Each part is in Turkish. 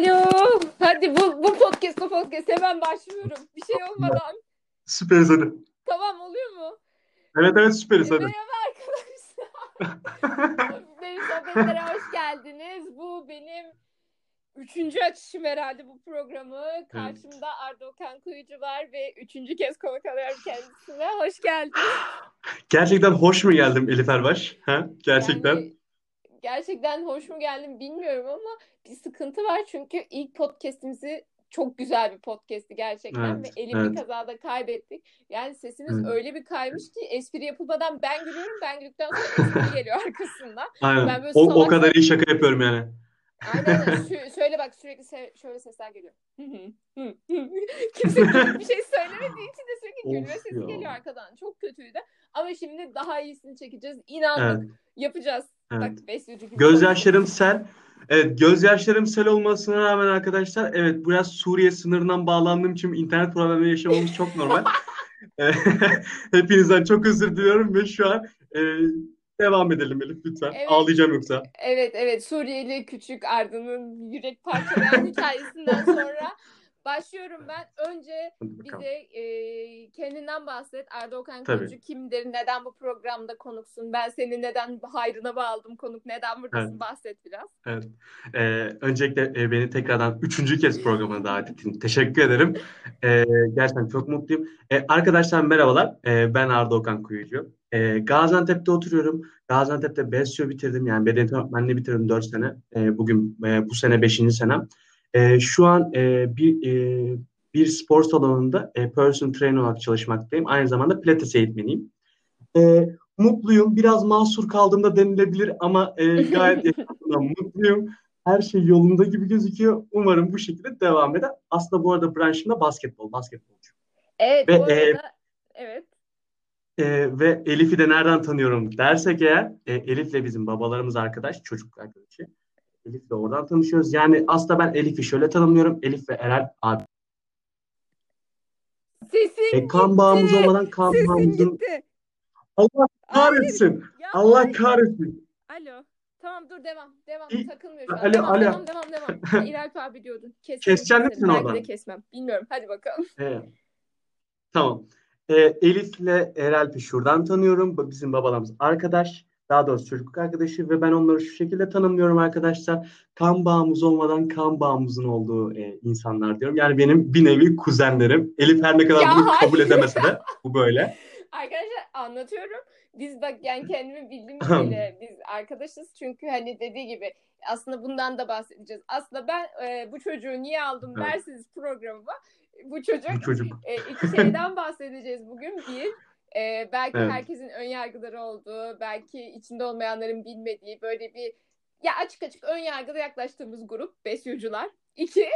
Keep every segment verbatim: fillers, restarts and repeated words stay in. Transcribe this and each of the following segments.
Alo. Hadi bu, bu podcast o podcast. Hemen başlıyorum. Bir şey olmadan. Süperiz hadi. Tamam oluyor mu? Evet evet süperiz hadi. Merhaba arkadaşlar. BESYOculuk'a hoş geldiniz. Bu benim üçüncü açışım herhalde bu programı. Karşımda evet. Arda Okan Kuyucu var ve üçüncü kez konuk alıyorum kendisine. Hoş geldin. Gerçekten hoş mu geldim Elif Erbaş? Ha? Gerçekten. Yani... Gerçekten hoş mu geldim bilmiyorum ama bir sıkıntı var çünkü ilk podcast'imizi çok güzel bir podcast'ti gerçekten evet, ve Elif'i evet. kazada kaybettik. Yani sesimiz evet. öyle bir kaymış ki espri yapılmadan ben gülüyorum, ben güldükten sonra espri geliyor arkasından. Aynen. Ben böyle o, o kadar iyi şaka yapıyorum yani. Aynen. Şu, şöyle bak sürekli se- şöyle sesler geliyor. Kimse bir şey söylemediği için de sürekli gülme of sesi ya. Geliyor arkadan. Çok kötüydü. Ama şimdi daha iyisini çekeceğiz. İnandık. Evet. Yapacağız. Evet. Gözyaşlarım sel. Evet, gözyaşlarım sel olmasına rağmen arkadaşlar, evet biraz Suriye sınırından bağlandığım için internet problemi yaşamamız çok normal. Hepinizden çok özür diliyorum ve şu an e, devam edelim Elif lütfen. Evet. Ağlayacağım yoksa. Evet evet Suriyeli küçük Arda'nın yürek parçalayan hikayesinden sonra başlıyorum ben. Önce bize e, kendinden bahset. Arda Okan Kuyucu kimdir? Neden bu programda konuksun? Ben seni neden hayrına bağladım konuk? Neden buradasın? Evet. Bahset biraz. Evet. Ee, öncelikle e, beni tekrardan üçüncü kez programa davet ettin. Teşekkür ederim. Ee, gerçekten çok mutluyum. Ee, arkadaşlar merhabalar. Ee, ben Arda Okan Kuyucu. Ee, Gaziantep'te oturuyorum. Gaziantep'te BESYO bitirdim. Yani beden öğretmenliği bitirdim dört sene. Ee, bugün e, bu sene beşinci senem. Ee, şu an e, bir e, bir spor salonunda e, personal trainer olarak çalışmaktayım. Aynı zamanda pilates eğitmeniyim. E, mutluyum. Biraz mahsur kaldığımda denilebilir ama e, gayet yaşamda mutluyum. Her şey yolunda gibi gözüküyor. Umarım bu şekilde devam eder. Aslında bu arada branşımda basketbol, basketbolcu. Evet. Ve, bu arada, e, evet. E, ve Elif'i de nereden tanıyorum dersek eğer, e, Elif'le bizim babalarımız arkadaş, çocuk arkadaşı. Elif'le oradan tanışıyoruz. Yani aslında ben Elif'i şöyle tanımlıyorum. Elif ve Erel abi. Sesin e, kan gitti. Bağımız olmadan kan sesin bağımızın... gitti. Allah kahretsin. Ya, Allah ay- kahretsin. Alo. Tamam dur devam. Devam. E, Takılmıyor. Alo, devam, alo. devam devam devam. İlerip abi diyordun. Kesecek misin oradan? Belki de kesmem. Bilmiyorum. Hadi bakalım. Evet. Tamam. E, Elif'le Erel'i şuradan tanıyorum. Bizim babalarımız arkadaş. Daha doğrusu çocukluk arkadaşı ve ben onları şu şekilde tanımlıyorum arkadaşlar. Kan bağımız olmadan kan bağımızın olduğu e, insanlar diyorum. Yani benim bir nevi kuzenlerim. Elif her ne kadar ya bunu hayır. kabul edemese de bu böyle. Arkadaşlar anlatıyorum. Biz bak yani kendimi bildiğim bile biz arkadaşız. Çünkü hani dediği gibi aslında bundan da bahsedeceğiz. Aslında ben e, bu çocuğu niye aldım evet. dersiniz programıma. Bu çocuk, bu çocuk. E, iki şeyden bahsedeceğiz bugün. Bir. Ee, belki evet. herkesin önyargıları olduğu, belki içinde olmayanların bilmediği böyle bir ya açık açık önyargılı yaklaştığımız grup BESYOcular. İki,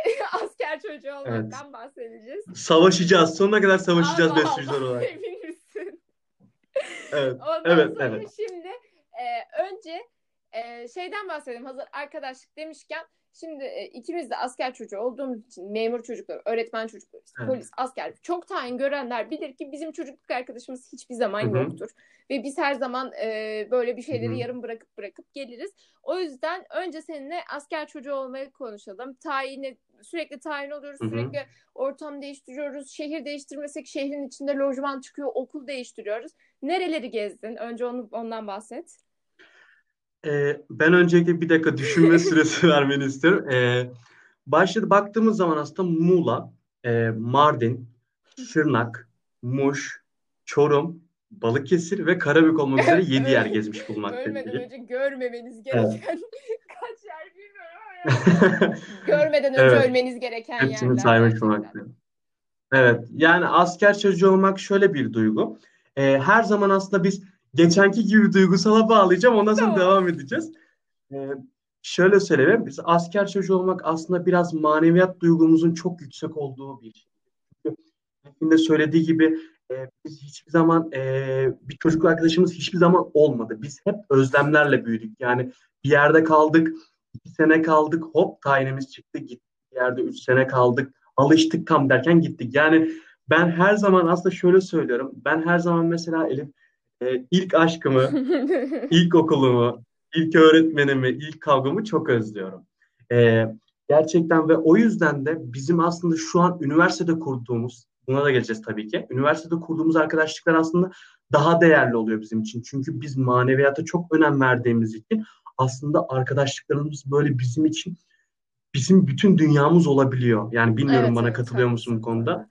asker çocuğu olmaktan evet. bahsedeceğiz. Savaşacağız. Sonuna kadar savaşacağız BESYOcular olarak. Emin misin? Evet. Ondan evet, sonra evet. şimdi e, önce e, şeyden bahsedelim. Hazır arkadaşlık demişken şimdi e, ikimiz de asker çocuğu olduğumuz için memur çocukları, öğretmen çocukları, evet. polis, asker çok tayin görenler bilir ki bizim çocukluk arkadaşımız hiçbir zaman Hı-hı. yoktur. Ve biz her zaman e, böyle bir şeyleri Hı-hı. yarım bırakıp bırakıp geliriz. O yüzden önce seninle asker çocuğu olmayı konuşalım. Tayine, sürekli tayin oluyoruz, Hı-hı. sürekli ortam değiştiriyoruz. Şehir değiştirmesek şehrin içinde lojman çıkıyor, okul değiştiriyoruz. Nereleri gezdin? Önce onu ondan bahset. Ee, ben öncelikle bir dakika düşünme süresi vermeni istiyorum. Ee, başladı baktığımız zaman aslında Muğla, e, Mardin, Şırnak, Muş, Çorum, Balıkesir ve Karabük olmak üzere yedi yer gezmiş bulunmaktayım. Ölmeden önce görmemeniz gereken evet. kaç yer bilmiyorum ama görmeden önce evet. ölmeniz gereken hepsini yerler. Hepsini saymış bulunmaktayım. Evet, yani asker çocuğu olmak şöyle bir duygu. Ee, her zaman aslında biz geçenki gibi duygusala bağlayacağım. Ondan sonra tamam. devam edeceğiz. Ee, şöyle söyleyeyim. Biz asker çocuğu olmak aslında biraz maneviyat duygumuzun çok yüksek olduğu bir şey. Çünkü de söylediği gibi e, biz hiçbir zaman e, bir çocuk arkadaşımız hiçbir zaman olmadı. Biz hep özlemlerle büyüdük. Yani bir yerde kaldık. iki sene kaldık. Hop tayinimiz çıktı. Gittik. Bir yerde üç sene kaldık. Alıştık tam derken gittik. Yani ben her zaman aslında şöyle söylüyorum. Ben her zaman mesela Elif Ee, ilk aşkımı, ilk okulumu, ilk öğretmenimi, ilk kavgamı çok özlüyorum. Ee, Gerçekten ve o yüzden de bizim aslında şu an üniversitede kurduğumuz, buna da geleceğiz tabii ki, üniversitede kurduğumuz arkadaşlıklar aslında daha değerli oluyor bizim için. Çünkü biz maneviyata çok önem verdiğimiz için aslında arkadaşlıklarımız böyle bizim için bizim bütün dünyamız olabiliyor. Yani bilmiyorum, evet, bana evet, katılıyor evet. musun bu konuda?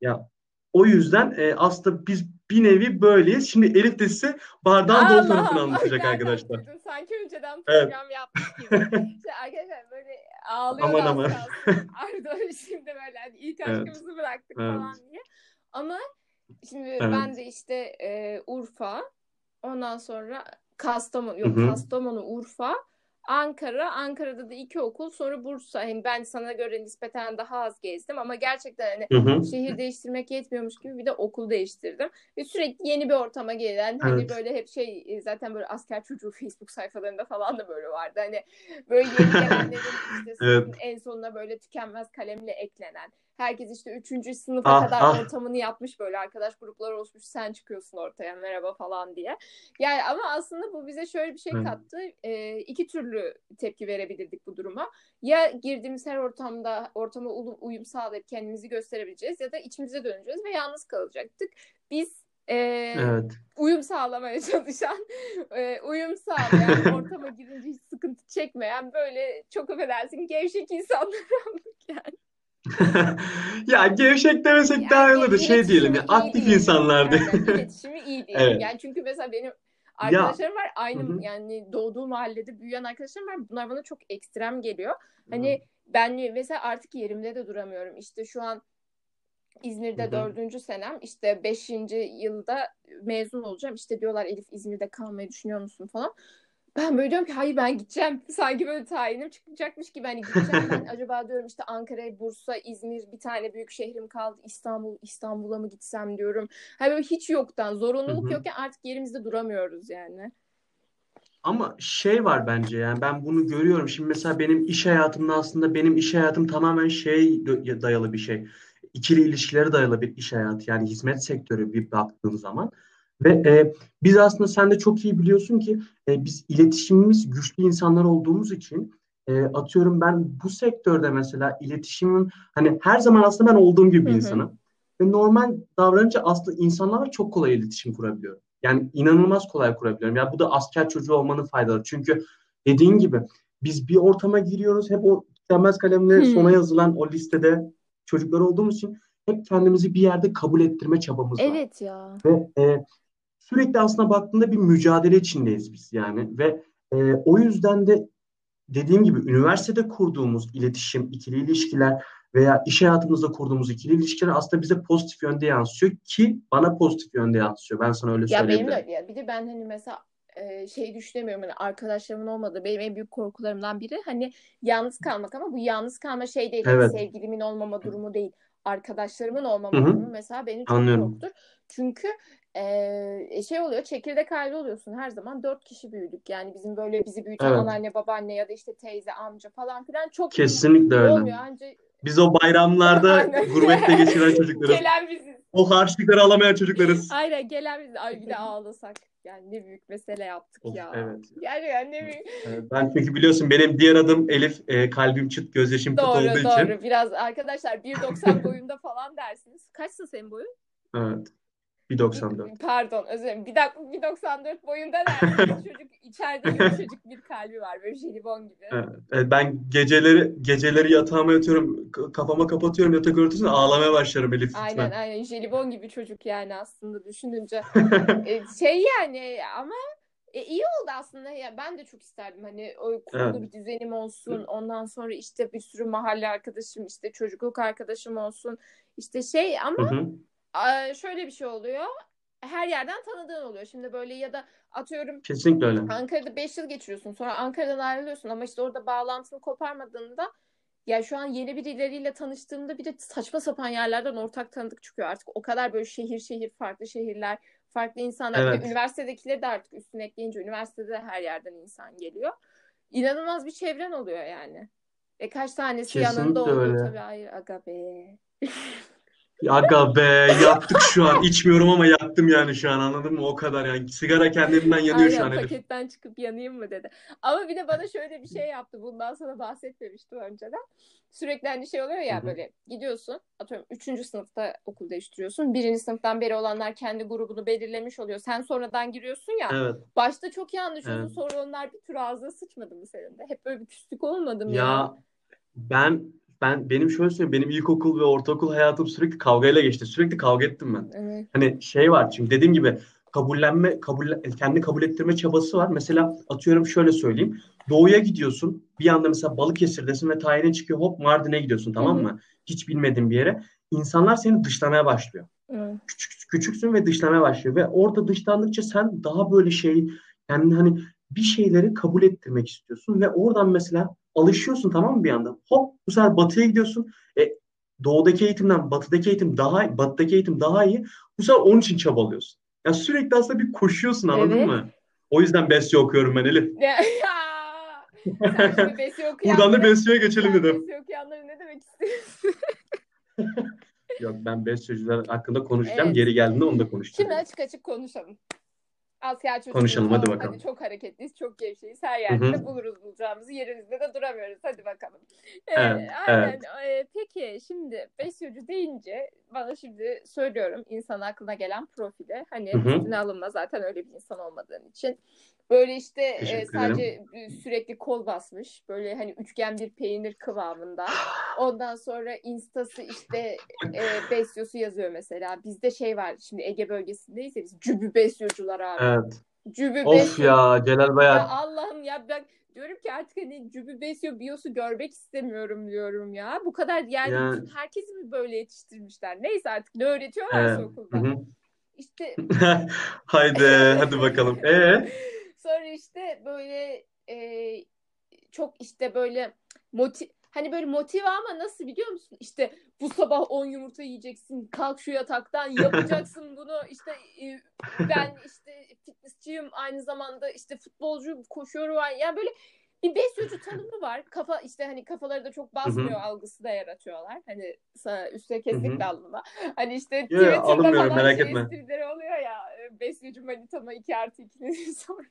Ya o yüzden e, aslında biz bir nevi böyleyiz. Şimdi Elif de size bardağın dolu tarafını anlatacak arkadaşlar. Dedim, sanki önceden program evet. yaptık gibi. İşte arkadaşlar böyle ağlıyor. Aman aman. Arda şimdi böyle hani ilk aşkımızı evet. bıraktık evet. falan diye. Ama şimdi evet. ben de işte e, Urfa, ondan sonra Kastamonu, yok Hı-hı. Kastamonu, Urfa, Ankara, Ankara'da da iki okul, sonra Bursa. Yani ben sana göre nispeten daha az gezdim ama gerçekten hani hı hı. şehir değiştirmek yetmiyormuş gibi bir de okul değiştirdim. Ve sürekli yeni bir ortama gelen evet. hani böyle hep şey, zaten böyle asker çocuğu Facebook sayfalarında falan da böyle vardı. Hani böyle yeni gelenlerin işte evet. en sonuna böyle tükenmez kalemle eklenen. Herkes işte üçüncü sınıfa ah, kadar ah. ortamını yapmış, böyle arkadaş grupları oluşmuş, sen çıkıyorsun ortaya merhaba falan diye. Yani ama aslında bu bize şöyle bir şey kattı. E, iki türlü tepki verebilirdik bu duruma. Ya girdiğimiz her ortamda ortama uyum sağlayıp kendimizi gösterebileceğiz ya da içimize döneceğiz ve yalnız kalacaktık. Biz e, evet. uyum sağlamaya çalışan, e, uyum sağlayan, ortama girince hiç sıkıntı çekmeyen, böyle çok affedersin gevşek insanlar olduk yani. Ya gevşek demesek yani daha iyi olur. Şey diyelim ya, aktif insanlar diye. Yani, iletişimi iyi diyelim. Evet. Yani çünkü mesela benim arkadaşlarım ya. var. Aynı Hı-hı. yani doğduğum mahallede büyüyen arkadaşlarım var. Bunlar bana çok ekstrem geliyor. Hani Hı-hı. ben mesela artık yerimde de duramıyorum. İşte şu an İzmir'de dördüncü senem, işte beşinci yılda mezun olacağım. İşte diyorlar Elif İzmir'de kalmayı düşünüyor musun falan. Ben böyle diyorum ki hayır ben gideceğim. Sanki böyle tayinim çıkacakmış gibi hani gideceğim ben. Acaba diyorum işte Ankara, Bursa, İzmir, bir tane büyük şehrim kaldı. İstanbul, İstanbul'a mı gitsem diyorum. Hani böyle hiç yoktan, zorunluluk Hı-hı. yokken artık yerimizde duramıyoruz yani. Ama şey var bence, yani ben bunu görüyorum. Şimdi mesela benim iş hayatımda aslında benim iş hayatım tamamen şey dayalı bir şey. İkili ilişkilere dayalı bir iş hayatı. Yani hizmet sektörü bir baktığım zaman. Ve e, biz aslında sen de çok iyi biliyorsun ki e, biz iletişimimiz güçlü insanlar olduğumuz için e, atıyorum ben bu sektörde mesela iletişimin hani her zaman aslında ben olduğum gibi bir insanım. Ve normal davranınca aslında insanlarla çok kolay iletişim kurabiliyorum. Yani inanılmaz kolay kurabiliyorum. Yani bu da asker çocuğu olmanın faydaları. Çünkü dediğin gibi biz bir ortama giriyoruz. Hep o tükenmez kalemle sona yazılan o listede çocuklar olduğumuz için hep kendimizi bir yerde kabul ettirme çabamız var. Evet ya. Ve e, sürekli aslında baktığında bir mücadele içindeyiz biz yani ve e, o yüzden de dediğim gibi üniversitede kurduğumuz iletişim, ikili ilişkiler veya iş hayatımızda kurduğumuz ikili ilişkiler aslında bize pozitif yönde yansıyor ki bana pozitif yönde yansıyor. Ben sana öyle söyleyebilirim. Ya benim de ya. Bir de ben hani mesela e, şey düşünemiyorum hani arkadaşlarımın olmadığı benim en büyük korkularımdan biri hani yalnız kalmak, ama bu yalnız kalma şey değil. Evet. Sevgilimin olmama durumu değil. Arkadaşlarımın olmama Hı-hı. durumu mesela beni çok Anlıyorum. Korktur. Çünkü Ee, şey oluyor, çekirdek aile oluyorsun, her zaman dört kişi büyüdük yani bizim böyle bizi büyüten evet. anneanne, babaanne ya da işte teyze, amca falan filan çok kesinlikle öyle olmuyor. Anca... biz o bayramlarda gurbette geçiren çocuklarız, gelen biziz, o harçlıkları alamayan çocuklarız, aynen gelen biziz. Ay bir de ağlasak yani ne büyük mesele yaptık of, ya evet. yani, yani ne büyük evet, ben çünkü biliyorsun benim diğer adım Elif, e, kalbim çıt gözyaşım pıt olduğu doğru, için doğru biraz arkadaşlar bir doksan boyunda falan dersiniz. Kaçsa senin boyun? Evet bir doksan dört. Pardon özür dilerim. Bir dakika, bir doksan dört boyunda nerede? Çocuk içeride yumuşacık bir kalbi var. Böyle jelibon gibi. Evet, ben geceleri geceleri yatağıma yatıyorum. Kafama kapatıyorum yatak örtüsünü. Ağlamaya başlarım Elif. Aynen lütfen. Aynen. Jelibon gibi çocuk yani aslında düşününce. Şey yani ama e, iyi oldu aslında. Ya ben de çok isterdim. Hani o kurulu evet. bir düzenim olsun. Ondan sonra işte bir sürü mahalle arkadaşım, işte çocukluk arkadaşım olsun. İşte şey ama Hı-hı. şöyle bir şey oluyor. Her yerden tanıdığın oluyor. Şimdi böyle ya da atıyorum kesinlikle öyle. Ankara'da beş yıl geçiriyorsun. Sonra Ankara'dan ayrılıyorsun ama işte orada bağlantını koparmadığında ya şu an yeni birileriyle tanıştığımda bir de saçma sapan yerlerden ortak tanıdık çıkıyor. Artık o kadar böyle şehir şehir farklı şehirler, farklı insanlar. Evet. Ve üniversitedekileri de artık üstüne ekleyince üniversitede de her yerden insan geliyor. İnanılmaz bir çevren oluyor yani. E kaç tanesi kesinlikle yanında oluyor öyle. Tabii hayır aga be. Aga be, yaptık şu an. İçmiyorum ama yaktım yani şu an, anladın mı? O kadar yani. Sigara kendimden yanıyor. Aynen, şu an. Paketten herif çıkıp yanayım mı dedi. Ama bir de bana şöyle bir şey yaptı. Bundan sana bahsetmemiştim önceden. Sürekli hani şey oluyor ya, hı-hı, böyle gidiyorsun. Atıyorum üçüncü sınıfta okul değiştiriyorsun. Birinci sınıftan beri olanlar kendi grubunu belirlemiş oluyor. Sen sonradan giriyorsun ya. Evet. Başta çok iyi anlaşıyorsun. Evet. Sonra onlar bir tür ağzına sıçmadı mı senin de? Hep böyle bir küslük olmadı mı? Ya, ya? ben... Ben benim şöyle söyleyeyim, benim ilkokul ve ortaokul hayatım sürekli kavgayla geçti. Sürekli kavga ettim ben. Evet. Hani şey var, çünkü dediğim gibi kabullenme, kabul, kendini kabul ettirme çabası var. Mesela atıyorum şöyle söyleyeyim. Doğuya gidiyorsun. Bir anda mesela Balıkesir'desin ve tayine çıkıyor. Hop Mardin'e gidiyorsun, tamam mı? Evet. Hiç bilmediğin bir yere. İnsanlar seni dışlamaya başlıyor. Evet. Küçük, küçüksün ve dışlamaya başlıyor. Ve orada dışlandıkça sen daha böyle şey, yani hani bir şeyleri kabul ettirmek istiyorsun. Ve oradan mesela alışıyorsun, tamam mı, bir anda? Hop bu sefer batıya gidiyorsun. E, doğudaki eğitimden batıdaki eğitim daha, batıdaki eğitim daha iyi. Bu sefer onun için çabalıyorsun. Ya yani sürekli aslında bir koşuyorsun, anladın evet. mı? O yüzden besyo okuyorum ben Elif. Buradan da besyoya geçelim dedim. Besyo okuyanları ne demek istiyorsun? Yok, ben besyocular hakkında konuşacağım. Evet. Geri geldiğinde onu da konuşacağım. Şimdi açık açık konuşalım. Asya çocukları. Konuşalım hadi bakalım. Hadi, çok hareketliyiz, çok gevşeyiz. Her yerde de buluruz bulacağımızı. Yerimizde de duramıyoruz. Hadi bakalım. Evet, evet, aynen. Evet. Peki şimdi besyocu deyince bana şimdi söylüyorum insan aklına gelen profili. Hani üstüne alınma, zaten öyle bir insan olmadığın için. Böyle işte e, sadece sürekli kol basmış. Böyle hani üçgen bir peynir kıvamında. Ondan sonra instası işte e, besyosu yazıyor mesela. Bizde şey var, şimdi Ege bölgesindeyiz ya biz, cübü besyocular abi. Evet. Cübü of besyo. Ya Celal Bayar. Ya Allah'ım ya, ben diyorum ki artık hani cübü besyo biyosu görmek istemiyorum diyorum ya. Bu kadar yani, yani... herkesi mi böyle yetiştirmişler? Neyse artık ne öğretiyorlarsa evet. okulda. Hı-hı. İşte. Haydi hadi bakalım. Eee? Sonra işte böyle e, çok işte böyle motiv, hani böyle motive ama nasıl biliyor musun? İşte bu sabah on yumurta yiyeceksin, kalk şu yataktan, yapacaksın bunu. İşte e, ben işte fitnessçiyim, aynı zamanda işte futbolcuyum, koşuyorum. Yani böyle bir besyocu tanımı var. Kafa işte hani kafaları da çok basmıyor, hı-hı, algısı da yaratıyorlar. Hani üstüne kesinlikle alınma. Hani işte yo, Twitter'da falan şey esprileri oluyor ya. Besyocu manitama iki artı ikinin sonra.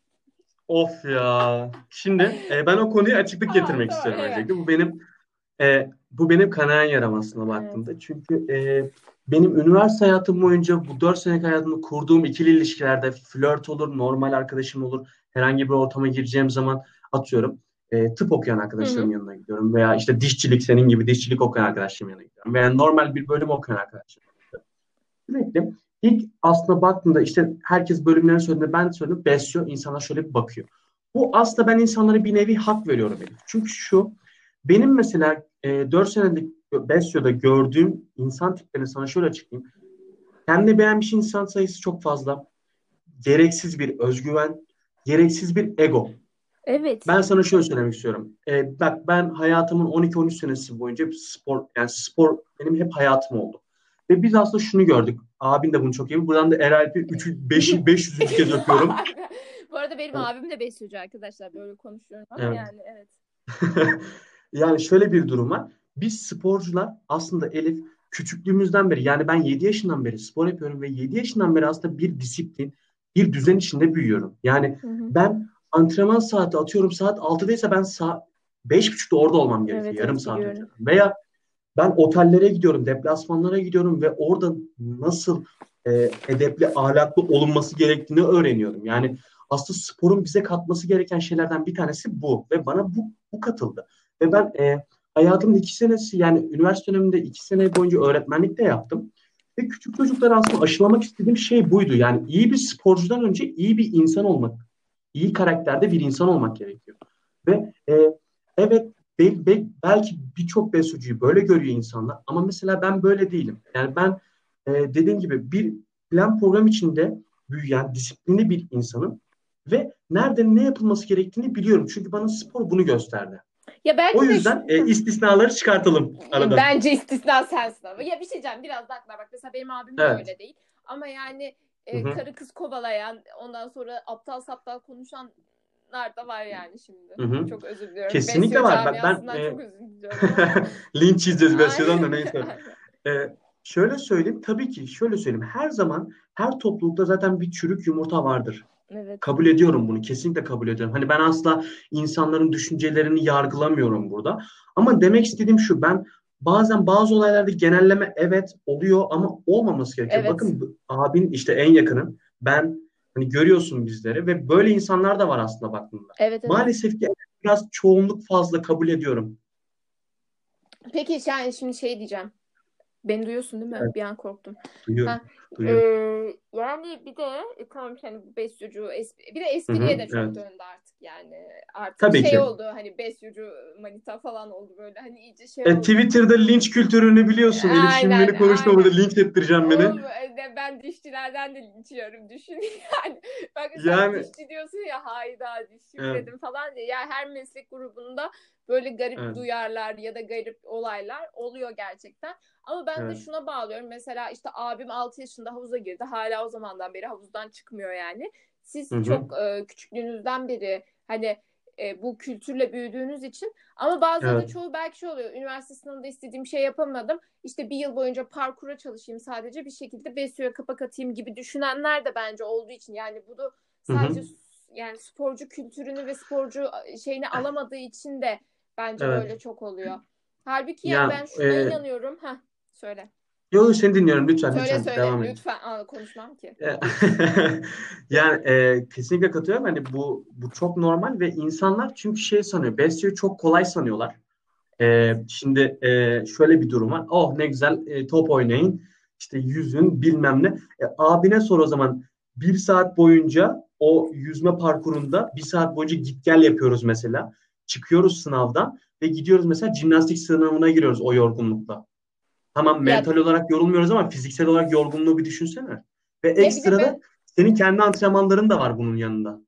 Of ya. Şimdi e, ben o konuya açıklık getirmek ha, istiyorum öncelikle. Evet. Bu benim e, bu benim kanayan yaram aslında baktığımda. Evet. Çünkü e, benim üniversite hayatım boyunca bu dört senelik hayatımda kurduğum ikili ilişkilerde flört olur, normal arkadaşım olur. Herhangi bir ortama gireceğim zaman atıyorum e, tıp okuyan arkadaşlarımın yanına gidiyorum veya işte dişçilik, senin gibi dişçilik okuyan arkadaşlarımın yanına gidiyorum veya normal bir bölüm okuyan arkadaşlarımın yanına gidiyorum. İlk aslında baktığında işte herkes bölümlerini söylediğinde ben söylüyorum besyo, insanlar şöyle bir bakıyor. Bu aslında ben insanlara bir nevi hak veriyorum benim. Çünkü şu, benim mesela e, dört senelik besyoda gördüğüm insan tiplerini sana şöyle açıklayayım. Kendini beğenmiş insan sayısı çok fazla. Gereksiz bir özgüven, gereksiz bir ego. Evet. Ben sana şöyle söylemek istiyorum. E, bak ben hayatımın on iki on üç senesi boyunca spor, yani spor benim hep hayatım oldu. Ve biz aslında şunu gördük. Abin de bunu çok iyi. Buradan da Erel beş yüz kez öpüyorum. Bu arada benim evet. abim de besyocu arkadaşlar. Böyle konuşuyorum ama evet. yani evet. Yani şöyle bir durum var. Biz sporcular aslında Elif küçüklüğümüzden beri, yani ben yedi yaşından beri spor yapıyorum ve yedi yaşından beri aslında bir disiplin, bir düzen içinde büyüyorum. Yani hı hı. ben antrenman saati atıyorum saat altıdaysa ben saat beş buçukta orada olmam gerekiyor. Evet, yarım saat önce. Veya ben otellere gidiyorum, deplasmanlara gidiyorum ve orada nasıl e, edepli, ahlaklı olunması gerektiğini öğreniyorum. Yani aslında sporun bize katması gereken şeylerden bir tanesi bu. Ve bana bu, bu katıldı. Ve ben e, hayatımın iki senesi, yani üniversite döneminde iki sene boyunca öğretmenlik de yaptım. Ve küçük çocuklara aslında aşılamak istediğim şey buydu. Yani iyi bir sporcudan önce iyi bir insan olmak, iyi karakterde bir insan olmak gerekiyor. Ve e, evet, Bel, bel, belki birçok besyocuyu böyle görüyor insanlar ama mesela ben böyle değilim. Yani ben e, dediğim gibi bir plan program içinde büyüyen, disiplinli bir insanım ve nerede ne yapılması gerektiğini biliyorum. Çünkü bana spor bunu gösterdi. Ya o yüzden de... e, istisnaları çıkartalım aradan. Bence istisna sensin ama. Ya bir şey diyeceğim, biraz daha bak. Mesela benim abim de evet. öyle değil. Ama yani e, karı kız kovalayan, ondan sonra aptal saptal konuşan da var yani şimdi. Hı hı. Çok özür diliyorum. Kesinlikle besyo var. Ben, ben, çok e... özür diliyorum. Linç yiyeceğiz besyodan da neyse. e, Şöyle söyleyeyim, tabii ki şöyle söyleyeyim. Her zaman, her toplulukta zaten bir çürük yumurta vardır. Evet. Kabul ediyorum bunu, kesinlikle kabul ediyorum. Hani ben asla insanların düşüncelerini yargılamıyorum burada. Ama demek istediğim şu, ben bazen bazı olaylarda genelleme evet oluyor ama olmaması gerekiyor. Evet. Bakın abin işte en yakınım, ben hani görüyorsun bizleri ve böyle insanlar da var aslında baktığında. Evet, evet. Maalesef ki biraz çoğunluk fazla, kabul ediyorum. Peki yani şimdi şey diyeceğim. Beni duyuyorsun değil mi? Evet. Bir an korktum. Duyuyorum. Ha, duyuyorum. E, yani bir de e, tamam hani besyocu espri, bir de espriye Hı-hı, de çok evet. döndü artık yani. Artık Tabii şey ki. oldu hani besyocu manita falan oldu böyle hani iyice şey e, oldu. Twitter'da linç kültürünü biliyorsun. Elif şimdi beni konuşma burada linç ettireceğim beni. Oğlum, ben dişçilerden de linç yiyorum düşün yani. Bak yani... sen dişçi diyorsun ya hayda dişçi evet. dedim falan diye. Yani her meslek grubunda böyle garip evet. duyarlar ya da garip olaylar oluyor gerçekten. Ama ben evet. de şuna bağlıyorum. Mesela işte abim altı yaşında havuza girdi. Hala o zamandan beri havuzdan çıkmıyor yani. Siz Hı-hı. çok e, küçüklüğünüzden beri hani e, bu kültürle büyüdüğünüz için. Ama bazen evet. de çoğu belki şey oluyor. Üniversite sınavında istediğim şey yapamadım. İşte bir yıl boyunca parkura çalışayım sadece. Bir şekilde besyoya kapak atayım gibi düşünenler de bence olduğu için. Yani bunu sadece Hı-hı. yani sporcu kültürünü ve sporcu şeyini alamadığı için de bence evet. böyle çok oluyor. Halbuki ya, yani ben şuna e... inanıyorum. Heh, söyle. Yok seni dinliyorum lütfen. Söyle lütfen, söyle devam lütfen. Aa, konuşmam ki. yani e, kesinlikle katılıyorum. Hani bu bu çok normal ve insanlar çünkü şey sanıyor. Besyoyu çok kolay sanıyorlar. E, şimdi e, şöyle bir durum var. Oh ne güzel e, top oynayın. İşte yüzün bilmem ne. E, abine sor o zaman. Bir saat boyunca o yüzme parkurunda bir saat boyunca git gel yapıyoruz mesela. Çıkıyoruz sınavdan ve gidiyoruz mesela jimnastik sınavına giriyoruz o yorgunlukla. Tamam mental evet. olarak yorulmuyoruz ama fiziksel olarak yorgunluğu bir düşünsene. Ve ekstra da senin kendi antrenmanların da var bunun yanında.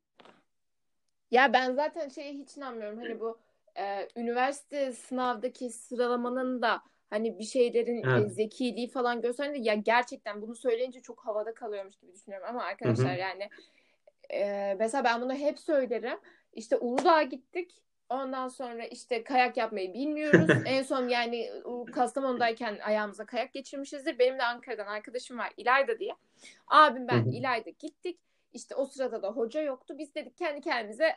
Ya ben zaten şeye hiç inanmıyorum. Hani bu e, üniversite sınavdaki sıralamanın da hani bir şeylerin evet. zekiliği falan gösterdi. Ya gerçekten bunu söyleyince çok havada kalıyormuş gibi düşünüyorum. Ama arkadaşlar Hı-hı. yani e, mesela ben bunu hep söylerim. İşte Uludağ'a gittik. Ondan sonra işte kayak yapmayı bilmiyoruz. En son yani Kastamonu'dayken ayağımıza kayak geçirmişizdir. Benim de Ankara'dan arkadaşım var İlayda diye. Abim ben İlayda gittik. İşte o sırada da hoca yoktu. Biz dedik kendi kendimize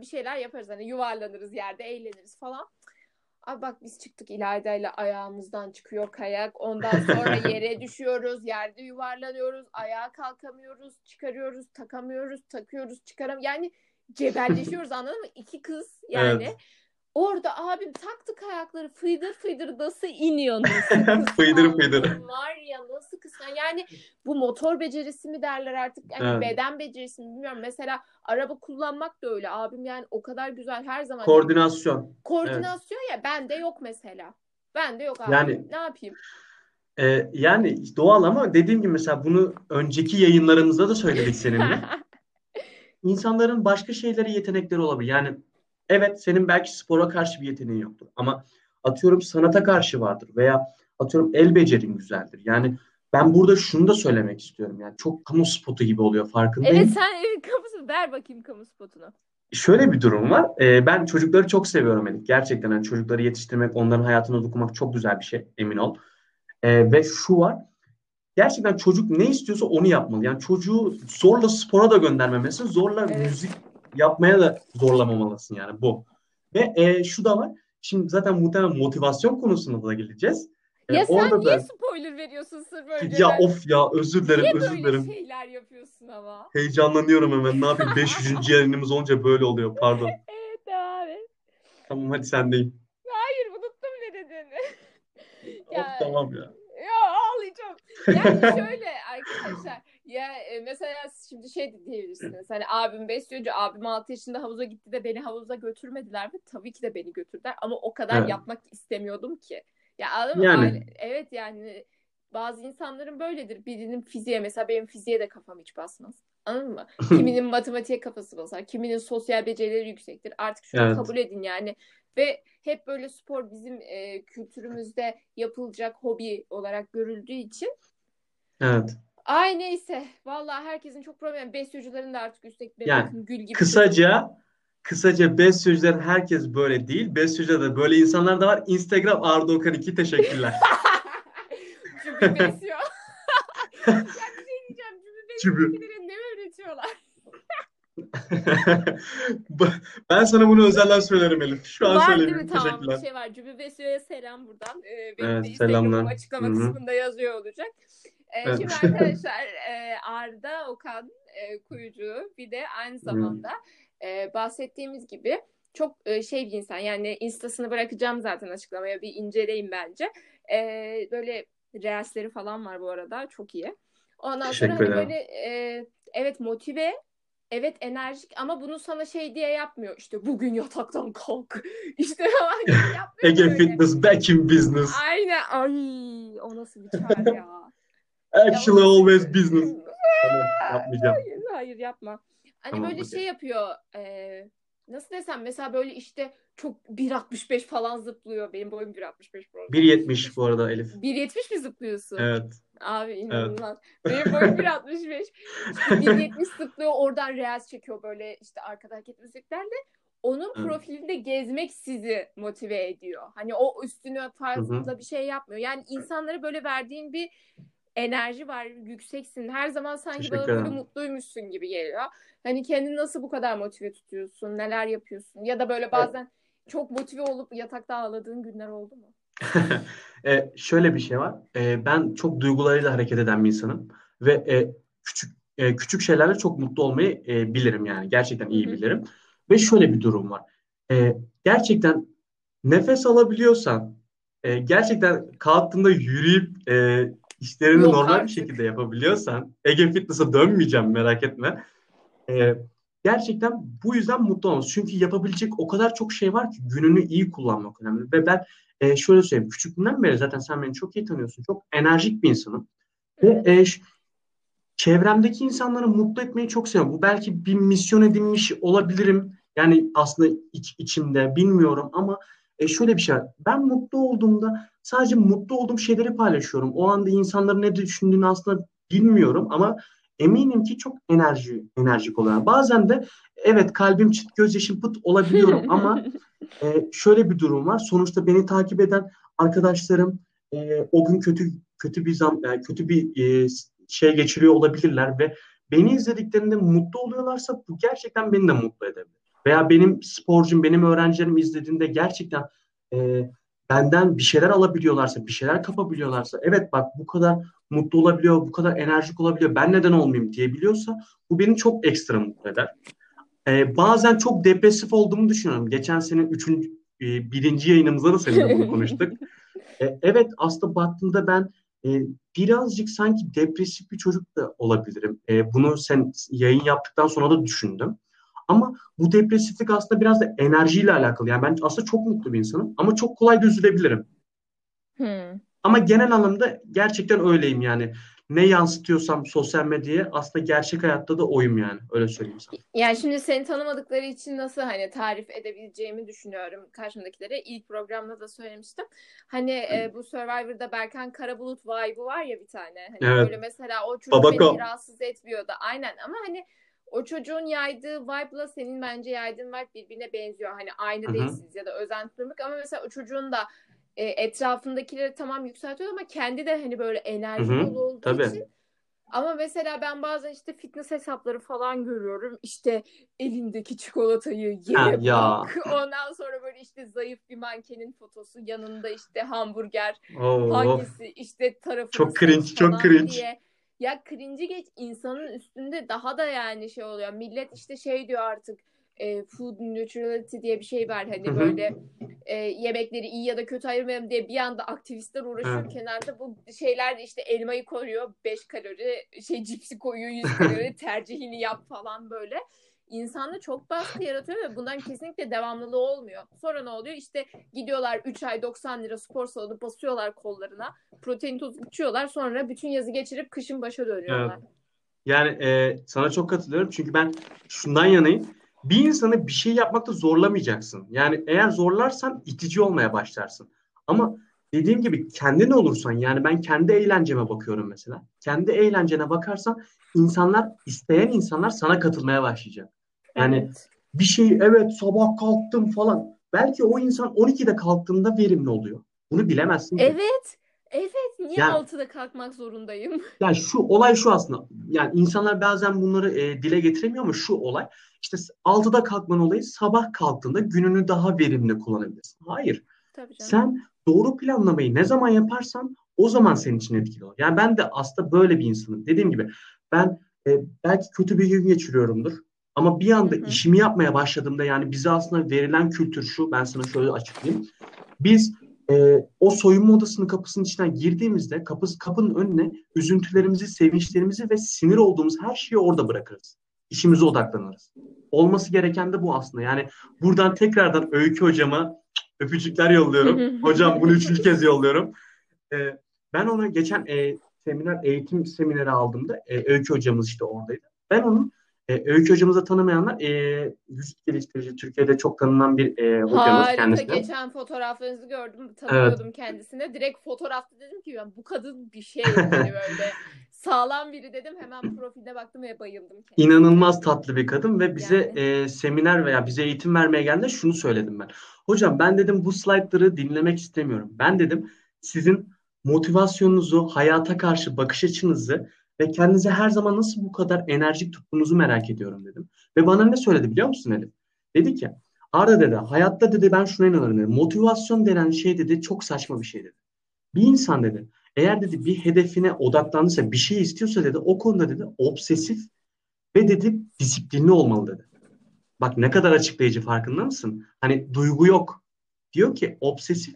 bir şeyler yaparız. Hani yuvarlanırız yerde eğleniriz falan. Abi bak biz çıktık İlayda'yla ayağımızdan çıkıyor kayak. Ondan sonra yere düşüyoruz. Yerde yuvarlanıyoruz. Ayağa kalkamıyoruz. Çıkarıyoruz. Takamıyoruz. Takıyoruz. Çıkaramıyoruz. Yani cebelleşiyoruz anladın mı? İki kız yani. Evet. Orada abim taktı kayakları fıydır fıydır nasıl iniyor nasıl fıydır fıydır. Var ya nasıl kısa yani bu motor becerisi mi derler artık yani evet. beden becerisi mi bilmiyorum. Mesela araba kullanmak da öyle abim yani o kadar güzel her zaman. Koordinasyon. Koordinasyon evet. ya bende yok mesela. Bende yok abi. Yani... Ne yapayım? E, yani doğal ama dediğim gibi mesela bunu önceki yayınlarımızda da söyledik seninle. İnsanların başka şeylere yetenekleri olabilir. Yani evet senin belki spora karşı bir yeteneğin yoktur. Ama atıyorum sanata karşı vardır. Veya atıyorum el becerin güzeldir. Yani ben burada şunu da söylemek istiyorum. Yani çok kamu spotu gibi oluyor farkındayım. Evet sen evet, kamu ver bakayım kamu spotunu. Şöyle bir durum var. Ee, ben çocukları çok seviyorum Elif. Gerçekten yani çocukları yetiştirmek, onların hayatına dokunmak çok güzel bir şey. Emin ol. Ee, ve şu var. Gerçekten çocuk ne istiyorsa onu yapmalı. Yani çocuğu zorla spora da göndermemelisin. Zorla evet. müzik yapmaya da zorlamamalısın yani bu. Ve e, şu da var. Şimdi zaten muhtemelen motivasyon konusunda da geleceğiz. Ya e, sen orada niye da... spoiler veriyorsun sırf öyle? Ya of ya özür dilerim niye özür dilerim. Niye şeyler yapıyorsun ama? Heyecanlanıyorum hemen ne yapayım. beş yüzüncü yayınımız olunca böyle oluyor pardon. Evet abi. Tamam hadi sendeyim. Hayır unuttum ne dediğini. ya... Of tamam ya. Ya ağlayacağım. Yani şöyle arkadaşlar. Ya mesela şimdi şey diyebilirsiniz. Hani abim besyocu, abim altı yaşında havuza gitti de beni havuza götürmediler mi? Tabii ki de beni götürdüler ama o kadar evet. yapmak istemiyordum ki. Ya anladın yani. mı? Evet yani bazı insanların böyledir. Birinin fiziğe mesela benim fiziğe de kafam hiç basmaz. Anladın mı? Kiminin matematiğe kafası basar. Kiminin sosyal becerileri yüksektir. Artık şunu evet. kabul edin yani. Ve hep böyle spor bizim e, kültürümüzde yapılacak hobi olarak görüldüğü için. Evet. Ay neyse. Vallahi herkesin çok problemi. Besyocuların da artık üstelik bir yani, gül gibi. Kısaca şey. kısaca besyocuların herkes böyle değil. Besyocularda da böyle insanlar da var. Instagram Arda Okan iki teşekkürler. böyle besiyor. Ya bir şey diyeceğim. Cümlelerin ne öğretiyorlar? Ben sana bunu özelden söylerim Elif. Şu an söyleyeyim. Tamam, bir şey var. Cübü Besyo'ya selam buradan. Ee, benim evet, de selamlar. Açıklama Hı-hı. kısmında yazıyor olacak. Ee, evet. Şimdi arkadaşlar e, Arda Okan e, Kuyucu bir de aynı zamanda e, bahsettiğimiz gibi çok e, şey bir insan. Yani instasını bırakacağım zaten açıklamaya. Bir inceleyin bence. E, böyle reelsleri falan var bu arada. Çok iyi. Ondan sonra hani böyle e, evet motive, evet enerjik ama bunu sana şey diye yapmıyor. İşte bugün yataktan kalk. İşte falan yapmıyor. Ege Fitness back in business. Aynen. Ay o nasıl bir çare ya. Actually ya, always nasıl... business. Tamam, yapmayacağım. Hayır, hayır yapma. Hani tamam, böyle okay. şey yapıyor. E, nasıl desem mesela böyle işte çok bir altmış beş falan zıplıyor. Benim boyum bir altmış beş bir yetmiş bu arada Elif. bir yetmiş mi zıplıyorsun? Evet. Abi inanılmaz. Evet. Benim boyum bir altmış beş İşte bir yetmiş zıplıyor. Oradan reels çekiyor böyle işte arkada hareket müziklerle. Onun evet. profilinde gezmek sizi motive ediyor. Hani o üstüne fazla bir şey yapmıyor. Yani insanlara böyle verdiğin bir enerji var, yükseksin. Her zaman sanki bana böyle mutluymuşsun gibi geliyor. Hani kendini nasıl bu kadar motive tutuyorsun? Neler yapıyorsun? Ya da böyle bazen evet. çok motive olup yatakta ağladığın günler oldu mu? e, şöyle bir şey var. E, ben çok duygularıyla hareket eden bir insanım. Ve e, küçük e, küçük şeylerle çok mutlu olmayı e, bilirim yani. Gerçekten iyi Hı-hı. bilirim. Ve şöyle bir durum var. E, gerçekten nefes alabiliyorsan, e, gerçekten kalktığında yürüyüp e, işlerini Yok normal artık. bir şekilde yapabiliyorsan, Ege Fitness'a dönmeyeceğim merak etme. E, Gerçekten bu yüzden mutlu olmaz. Çünkü yapabilecek o kadar çok şey var ki gününü iyi kullanmak önemli. Ve ben e, şöyle söyleyeyim. Küçüklüğümden beri zaten sen beni çok iyi tanıyorsun. Çok enerjik bir insanım. Evet. Ve e, çevremdeki insanları mutlu etmeyi çok seviyorum. Bu belki bir misyon edinmiş olabilirim. Yani aslında iç, içimde bilmiyorum ama e, şöyle bir şey var. Ben mutlu olduğumda sadece mutlu olduğum şeyleri paylaşıyorum. O anda insanların ne düşündüğünü aslında bilmiyorum ama eminim ki çok enerji, enerjik oluyor. Bazen de evet kalbim çıt gözyaşım pıt olabiliyorum ama e, şöyle bir durum var. Sonuçta beni takip eden arkadaşlarım e, o gün kötü kötü bir zam, yani kötü bir e, şey geçiriyor olabilirler ve beni izlediklerinde mutlu oluyorlarsa bu gerçekten beni de mutlu edebilir. Veya benim sporcum, benim öğrencilerim izlediğinde gerçekten e, benden bir şeyler alabiliyorlarsa, bir şeyler kapabiliyorlarsa, evet bak bu kadar mutlu olabiliyor, bu kadar enerjik olabiliyor, ben neden olmayayım diyebiliyorsa bu beni çok ekstra mutlu eder. Ee, bazen çok depresif olduğumu düşünüyorum. Geçen sene üçüncü, e, birinci yayınımızda da seninle bunu konuştuk. Ee, evet aslında baktığımda ben e, birazcık sanki depresif bir çocuk da olabilirim. E, bunu sen yayın yaptıktan sonra da düşündüm. Ama bu depresiflik aslında biraz da enerjiyle alakalı. Yani ben aslında çok mutlu bir insanım ama çok kolay da üzülebilirim. Hmm. Ama genel anlamda gerçekten öyleyim yani. Ne yansıtıyorsam sosyal medyaya aslında gerçek hayatta da oyum yani. Öyle söyleyeyim sana. Yani şimdi seni tanımadıkları için nasıl hani tarif edebileceğimi düşünüyorum karşımdakilere. İlk programda da söylemiştim. Hani e, bu Survivor'da Berkan Karabulut vibe'ı var ya bir tane. Hani evet. Böyle mesela o çocuk Babako. Beni rahatsız etmiyordu. Aynen ama hani o çocuğun yaydığı vibe'la senin bence yaydığın vibe birbirine benziyor. Hani aynı Hı-hı. değilsiniz ya da özentilik ama mesela o çocuğun da e, etrafındakileri tamam yükseltiyor ama kendi de hani böyle enerji Hı-hı. dolu olduğu Tabii. için. Ama mesela ben bazen işte fitness hesapları falan görüyorum. İşte elindeki çikolatayı yere bak. Ondan sonra böyle işte zayıf bir mankenin fotosu. Yanında işte hamburger. Oh, hangisi oh. işte tarafını çok cringe, çok cringe. Diye. Ya cringe'i geç insanın üstünde daha da yani şey oluyor. Millet işte şey diyor artık e, food neutrality diye bir şey var. Hani Hı-hı. böyle e, yemekleri iyi ya da kötü ayırmayalım diye bir anda aktivistler uğraşıyor evet. kenarda. Bu şeyler işte elmayı koruyor beş kalori, şey cipsi koyuyor yüz kalori tercihini yap falan böyle. İnsanda çok baskı yaratıyor ve bundan kesinlikle devamlılığı olmuyor. Sonra ne oluyor? İşte gidiyorlar üç ay doksan lira spor salonu basıyorlar kollarına. Protein tozu içiyorlar. Sonra bütün yazı geçirip kışın başa dönüyorlar. Evet. Yani e, sana çok katılıyorum. Çünkü ben şundan yanayım. Bir insanı bir şey yapmakta zorlamayacaksın. Yani eğer zorlarsan itici olmaya başlarsın. Ama dediğim gibi kendin olursan yani ben kendi eğlenceme bakıyorum mesela. Kendi eğlencene bakarsan insanlar, isteyen insanlar sana katılmaya başlayacak. Yani evet. bir şey evet sabah kalktım falan. Belki o insan on ikide kalktığında verimli oluyor. Bunu bilemezsin. Evet. Evet, niye yani, altıda kalkmak zorundayım? Yani şu olay şu aslında. Yani insanlar bazen bunları e, dile getiremiyor ama şu olay. İşte altıda kalkman olayı, sabah kalktığında gününü daha verimli kullanabilirsin. Hayır. Tabii canım. Sen doğru planlamayı ne zaman yaparsan o zaman senin için etkili olur. Yani ben de aslında böyle bir insanım. Dediğim gibi ben e, belki kötü bir gün geçiriyorumdur. Ama bir anda hı hı. işimi yapmaya başladığımda, yani bize aslında verilen kültür şu. Ben sana şöyle açıklayayım. Biz Ee, o soyunma odasının kapısının içinden girdiğimizde kapı, kapının önüne üzüntülerimizi, sevinçlerimizi ve sinir olduğumuz her şeyi orada bırakırız. İşimize odaklanırız. Olması gereken de bu aslında. Yani buradan tekrardan Öykü Hocam'a öpücükler yolluyorum. Hocam bunu üçüncü kez yolluyorum. Ee, ben ona geçen e, seminer, eğitim semineri aldığımda e, Öykü Hocamız işte oradaydı. Ben onun e, Öykü Hocamızı tanımayanlar, e, vücut geliştirici, Türkiye'de çok tanınan bir e, hocamız kendisi. Harika, geçen fotoğraflarınızı gördüm, tanıyordum evet. kendisine. Direkt fotoğrafta dedim ki ben bu kadın bir şey yani böyle sağlam biri dedim. Hemen profiline baktım ve bayıldım kendisine. İnanılmaz tatlı bir kadın ve bize yani. e, seminer veya bize eğitim vermeye geldiğinde şunu söyledim ben. Hocam ben dedim bu slaytları dinlemek istemiyorum. Ben dedim sizin motivasyonunuzu, hayata karşı bakış açınızı ve kendinize her zaman nasıl bu kadar enerjik tuttuğunuzu merak ediyorum dedim. Ve bana ne söyledi biliyor musun Elif? Dedi ki Arda dedi hayatta dedi ben şuna inanırım dedi. Motivasyon denen şey dedi çok saçma bir şey dedi. Bir insan dedi eğer dedi bir hedefine odaklandıysa, bir şey istiyorsa dedi o konuda dedi obsesif ve dedi disiplinli olmalı dedi. Bak ne kadar açıklayıcı, farkında mısın? Hani duygu yok. Diyor ki obsesif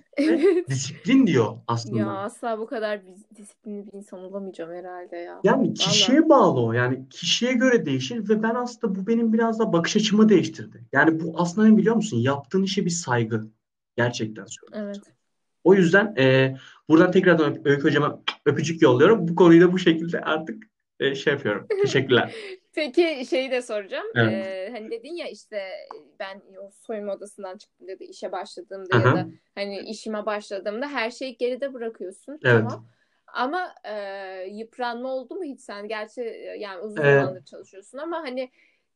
disiplin diyor aslında. Ya asla bu kadar disiplinli bir insan olamayacağım herhalde ya. Yani kişiye vallahi. Bağlı o. Yani kişiye göre değişir ve ben aslında bu benim biraz da bakış açımı değiştirdi. Yani bu aslında ne biliyor musun? Yaptığın işe bir saygı. Gerçekten söylüyorum. Evet. O yüzden e, buradan tekrardan Öykü Hocama öpücük yolluyorum. Bu konuyu da bu şekilde artık e, şey yapıyorum. Teşekkürler. Peki şeyi de soracağım. Evet. Ee, hani dedin ya işte ben o soyunma odasından çıktığımda da işe başladığımda Aha. ya da hani işime başladığımda her şeyi geride bırakıyorsun. Evet. Tamam. Ama e, yıpranma oldu mu hiç sen? Gerçi yani uzun ee, zamandır çalışıyorsun ama hani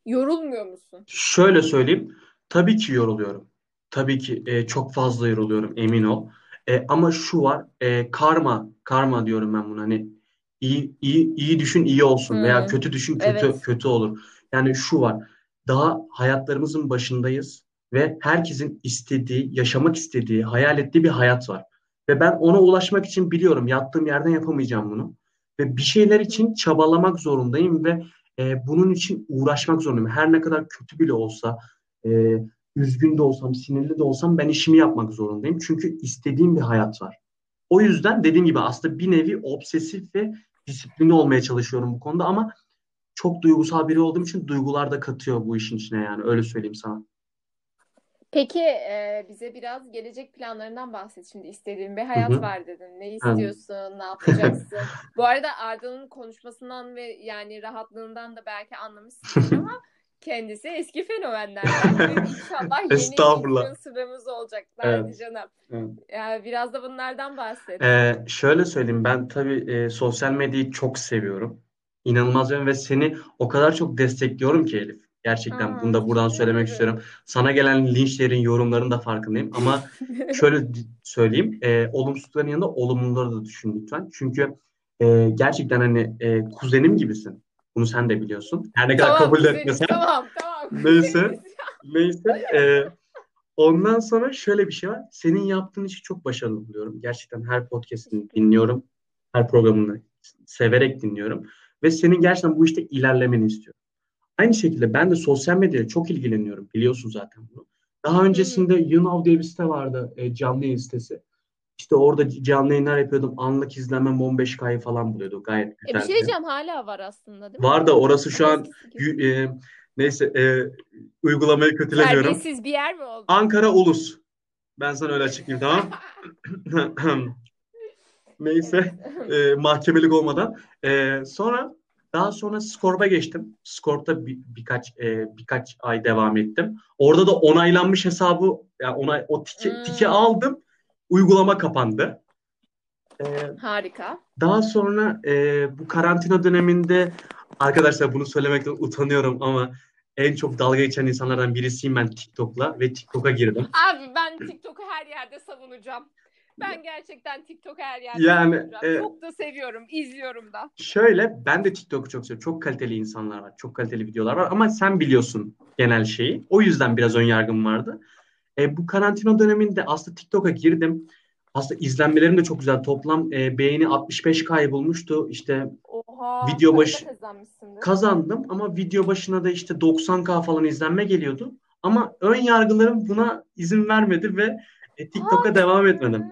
yorulmuyor musun? Şöyle söyleyeyim. Tabii ki yoruluyorum. Tabii ki e, çok fazla yoruluyorum, emin ol. E, ama şu var. E, karma. Karma diyorum ben buna. Hani İyi, iyi, iyi düşün iyi olsun hmm. veya kötü düşün kötü evet. kötü olur. Yani şu var, daha hayatlarımızın başındayız ve herkesin istediği, yaşamak istediği, hayal ettiği bir hayat var. Ve ben ona ulaşmak için biliyorum yattığım yerden yapamayacağım bunu. Ve bir şeyler için çabalamak zorundayım ve e, bunun için uğraşmak zorundayım. Her ne kadar kötü bile olsa, e, üzgün de olsam, sinirli de olsam ben işimi yapmak zorundayım. Çünkü istediğim bir hayat var. O yüzden dediğim gibi aslında bir nevi obsesif ve disiplinli olmaya çalışıyorum bu konuda ama çok duygusal biri olduğum için duygular da katıyor bu işin içine, yani öyle söyleyeyim sana. Peki e, bize biraz gelecek planlarından bahset şimdi. İstediğin bir hayat Hı-hı. var dedin. Ne istiyorsun? Hı-hı. Ne yapacaksın? Bu arada Arda'nın konuşmasından ve yani rahatlığından da belki anlamışsın ama kendisi eski fenomenlerden. İnşallah yeni sırrımız olacak. Evet. Canım. Evet. Yani biraz da bunlardan bahsedelim. Ee, şöyle söyleyeyim. Ben tabii e, sosyal medyayı çok seviyorum. İnanılmaz ve seni o kadar çok destekliyorum ki Elif. Gerçekten Aa, bunu da buradan söylemek evet. istiyorum. Sana gelen linçlerin, yorumların da farkındayım. Ama şöyle söyleyeyim. E, olumsuzlukların yanında olumluları da düşün lütfen. Çünkü e, gerçekten hani e, kuzenim gibisin. Bunu sen de biliyorsun. Her ne kadar tamam, kabul etmesen. Tamam, tamam. Neyse. neyse. E, ondan sonra şöyle bir şey var. Senin yaptığın işi çok başarılı buluyorum. Gerçekten her podcast'ini dinliyorum. Her programını severek dinliyorum. Ve senin gerçekten bu işte ilerlemeni istiyorum. Aynı şekilde ben de sosyal medyayla çok ilgileniyorum. Biliyorsun zaten bunu. Daha öncesinde YouNow diye bir site vardı. E, canlı yayın sitesi. İşte orada canlı yayınlar yapıyordum. Anlık izlenmem on beş kayı falan buluyordu. Gayet güzel. E bir şey diyeceğim, hala var aslında değil mi? Var da orası şu an e, neyse e, uygulamayı kötülemiyorum. Terbiyesiz bir yer mi oldu? Ankara Ulus. Ben sana öyle açıklayayım, tamam. Neyse e, mahkemelik olmadan. E, sonra daha sonra Scorp'a geçtim. Scorp'ta bir, birkaç e, birkaç ay devam ettim. Orada da onaylanmış hesabı yani onay, o tiki, hmm. tiki aldım. Uygulama kapandı. Ee, Harika. Daha sonra e, bu karantina döneminde arkadaşlar bunu söylemekten utanıyorum ama en çok dalga geçen insanlardan birisiyim ben TikTok'la ve TikTok'a girdim. Abi ben TikTok'u her yerde savunacağım. Ben gerçekten TikTok her yerde. Yani, e, çok da seviyorum, izliyorum da. Şöyle, ben de TikTok'u çok seviyorum. Çok kaliteli insanlar var, çok kaliteli videolar var. Ama sen biliyorsun genel şeyi. O yüzden biraz ön yargım vardı. E, bu karantina döneminde aslında TikTok'a girdim. Aslında izlenmelerim de çok güzel. Toplam e, beğeni altmış beş kayı bulmuştu. İşte oha, video başı kazandım ama video başına da işte doksan kay falan izlenme geliyordu. Ama ön yargılarım buna izin vermedi ve e, TikTok'a hayır, devam etmedim.